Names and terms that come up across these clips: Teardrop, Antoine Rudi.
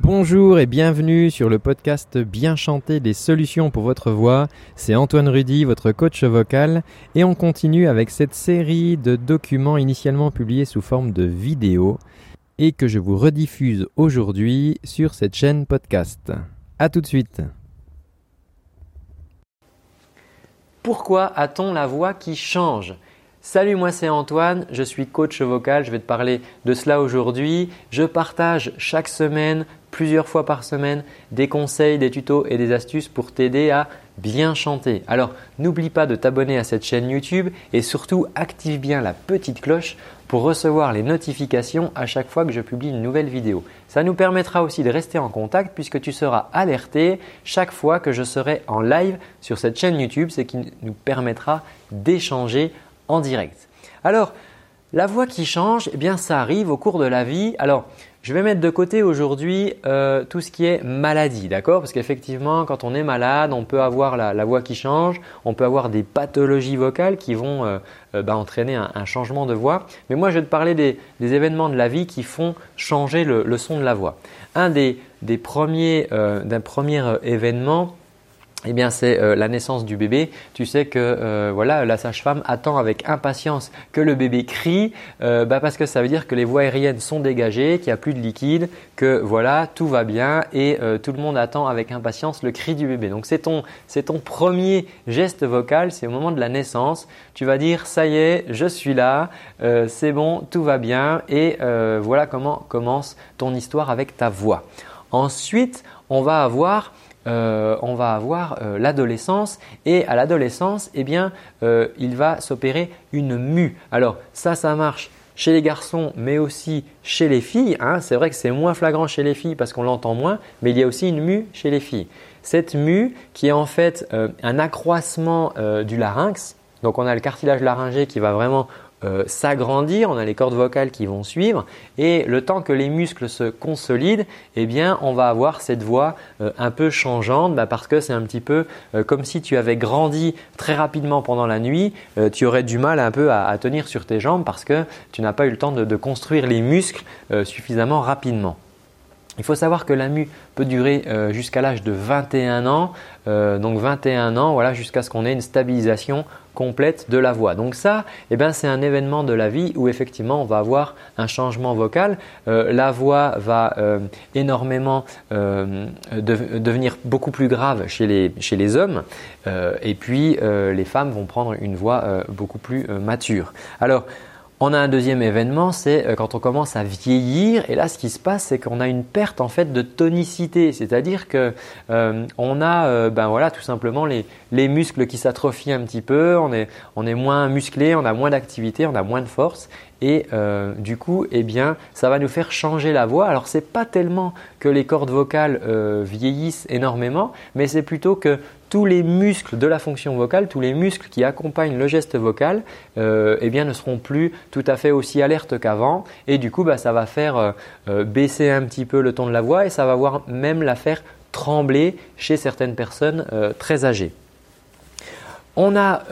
Bonjour et bienvenue sur le podcast Bien chanter, des solutions pour votre voix. C'est Antoine Rudi, votre coach vocal, et on continue avec cette série de documents initialement publiés sous forme de vidéo et que je vous rediffuse aujourd'hui sur cette chaîne podcast. A tout de suite. Pourquoi a-t-on la voix qui change ? Salut, moi c'est Antoine, je suis coach vocal, je vais te parler de cela aujourd'hui. Je partage chaque semaine, plusieurs fois par semaine, des conseils, des tutos et des astuces pour t'aider à bien chanter. Alors n'oublie pas de t'abonner à cette chaîne YouTube et surtout active bien la petite cloche pour recevoir les notifications à chaque fois que je publie une nouvelle vidéo. Ça nous permettra aussi de rester en contact puisque tu seras alerté chaque fois que je serai en live sur cette chaîne YouTube, ce qui nous permettra d'échanger en direct. Alors, la voix qui change, eh bien ça arrive au cours de la vie. Alors, je vais mettre de côté aujourd'hui tout ce qui est maladie, d'accord ? Parce qu'effectivement, quand on est malade, on peut avoir la voix qui change, on peut avoir des pathologies vocales qui vont entraîner un changement de voix. Mais moi, je vais te parler des événements de la vie qui font changer le son de la voix. Un des premiers événements, eh bien, c'est la naissance du bébé. Tu sais que la sage-femme attend avec impatience que le bébé crie parce que ça veut dire que les voies aériennes sont dégagées, qu'il n'y a plus de liquide, que voilà, tout va bien et tout le monde attend avec impatience le cri du bébé. Donc, c'est ton premier geste vocal, c'est au moment de la naissance. Tu vas dire « ça y est, je suis là, c'est bon, tout va bien » et voilà comment commence ton histoire avec ta voix. Ensuite, on va avoir l'adolescence et à l'adolescence, eh bien, il va s'opérer une mue. Alors ça marche chez les garçons mais aussi chez les filles, hein. C'est vrai que c'est moins flagrant chez les filles parce qu'on l'entend moins, mais il y a aussi une mue chez les filles. Cette mue qui est en fait un accroissement du larynx. Donc on a le cartilage laryngé qui va vraiment s'agrandir, on a les cordes vocales qui vont suivre et le temps que les muscles se consolident, eh bien, on va avoir cette voix un peu changeante parce que c'est un petit peu comme si tu avais grandi très rapidement pendant la nuit, tu aurais du mal un peu à tenir sur tes jambes parce que tu n'as pas eu le temps de construire les muscles suffisamment rapidement. Il faut savoir que la mue peut durer jusqu'à l'âge de 21 ans, donc 21 ans, voilà, jusqu'à ce qu'on ait une stabilisation complète de la voix. Donc ça, eh bien, c'est un événement de la vie où effectivement on va avoir un changement vocal. La voix va énormément devenir beaucoup plus grave chez les hommes et puis les femmes vont prendre une voix beaucoup plus mature. Alors, on a un deuxième événement, c'est quand on commence à vieillir et là ce qui se passe c'est qu'on a une perte en fait de tonicité, c'est-à-dire que on a tout simplement les muscles qui s'atrophient un petit peu, on est moins musclé, on a moins d'activité, on a moins de force. Et du coup, eh bien, ça va nous faire changer la voix. Alors, ce n'est pas tellement que les cordes vocales vieillissent énormément, mais c'est plutôt que tous les muscles de la fonction vocale, tous les muscles qui accompagnent le geste vocal, eh bien, ne seront plus tout à fait aussi alertes qu'avant. Et du coup, ça va faire baisser un petit peu le ton de la voix et ça va voire même la faire trembler chez certaines personnes très âgées. On a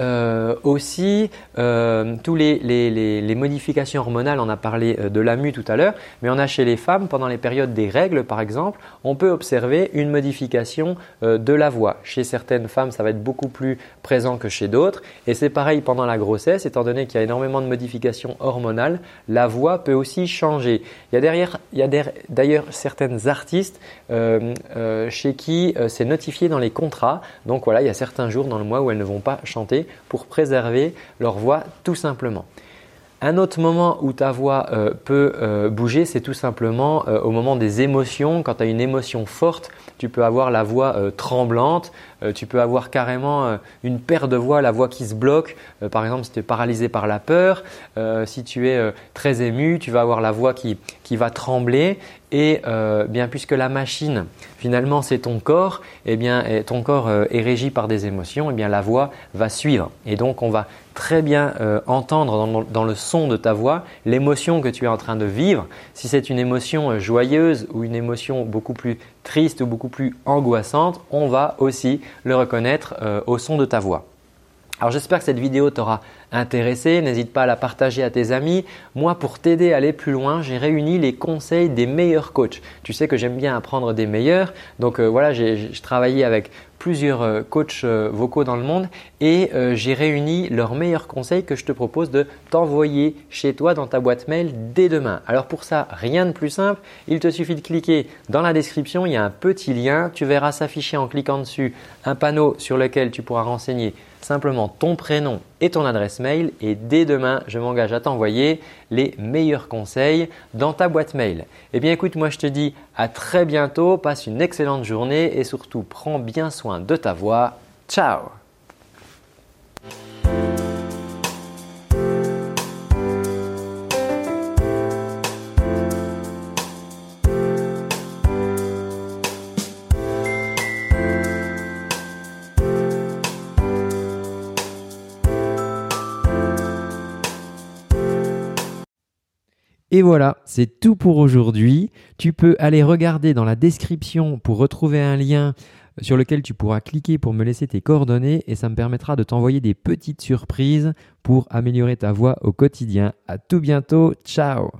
aussi tous les modifications hormonales, on a parlé de la mue tout à l'heure, mais on a chez les femmes, pendant les périodes des règles par exemple, on peut observer une modification de la voix. Chez certaines femmes, ça va être beaucoup plus présent que chez d'autres et c'est pareil pendant la grossesse, étant donné qu'il y a énormément de modifications hormonales, la voix peut aussi changer. Il y a d'ailleurs certaines artistes chez qui c'est notifié dans les contrats, donc voilà, il y a certains jours dans le mois où elles ne vont pas chanter pour préserver leur voix tout simplement. Un autre moment où ta voix peut bouger, c'est tout simplement au moment des émotions. Quand tu as une émotion forte, tu peux avoir la voix tremblante, tu peux avoir carrément une paire de voix, la voix qui se bloque. Par exemple, si tu es paralysé par la peur, si tu es très ému, tu vas avoir la voix qui va trembler. Et bien puisque la machine finalement c'est ton corps, eh bien, ton corps est régi par des émotions, eh bien, la voix va suivre. Et donc on va très bien entendre dans le son de ta voix l'émotion que tu es en train de vivre. Si c'est une émotion joyeuse ou une émotion beaucoup plus triste ou beaucoup plus angoissante, on va aussi le reconnaître au son de ta voix. Alors j'espère que cette vidéo t'aura intéressé, n'hésite pas à la partager à tes amis. Moi, pour t'aider à aller plus loin, j'ai réuni les conseils des meilleurs coachs. Tu sais que j'aime bien apprendre des meilleurs, donc voilà, j'ai travaillé avec plusieurs coachs vocaux dans le monde et j'ai réuni leurs meilleurs conseils que je te propose de t'envoyer chez toi dans ta boîte mail dès demain. Alors pour ça, rien de plus simple, il te suffit de cliquer dans la description, il y a un petit lien, tu verras s'afficher en cliquant dessus un panneau sur lequel tu pourras renseigner simplement ton prénom et ton adresse mail et dès demain, je m'engage à t'envoyer les meilleurs conseils dans ta boîte mail. Eh bien écoute, moi je te dis à très bientôt, passe une excellente journée et surtout prends bien soin de ta voix. Ciao ! Et voilà, c'est tout pour aujourd'hui. Tu peux aller regarder dans la description pour retrouver un lien sur lequel tu pourras cliquer pour me laisser tes coordonnées et ça me permettra de t'envoyer des petites surprises pour améliorer ta voix au quotidien. À tout bientôt, ciao!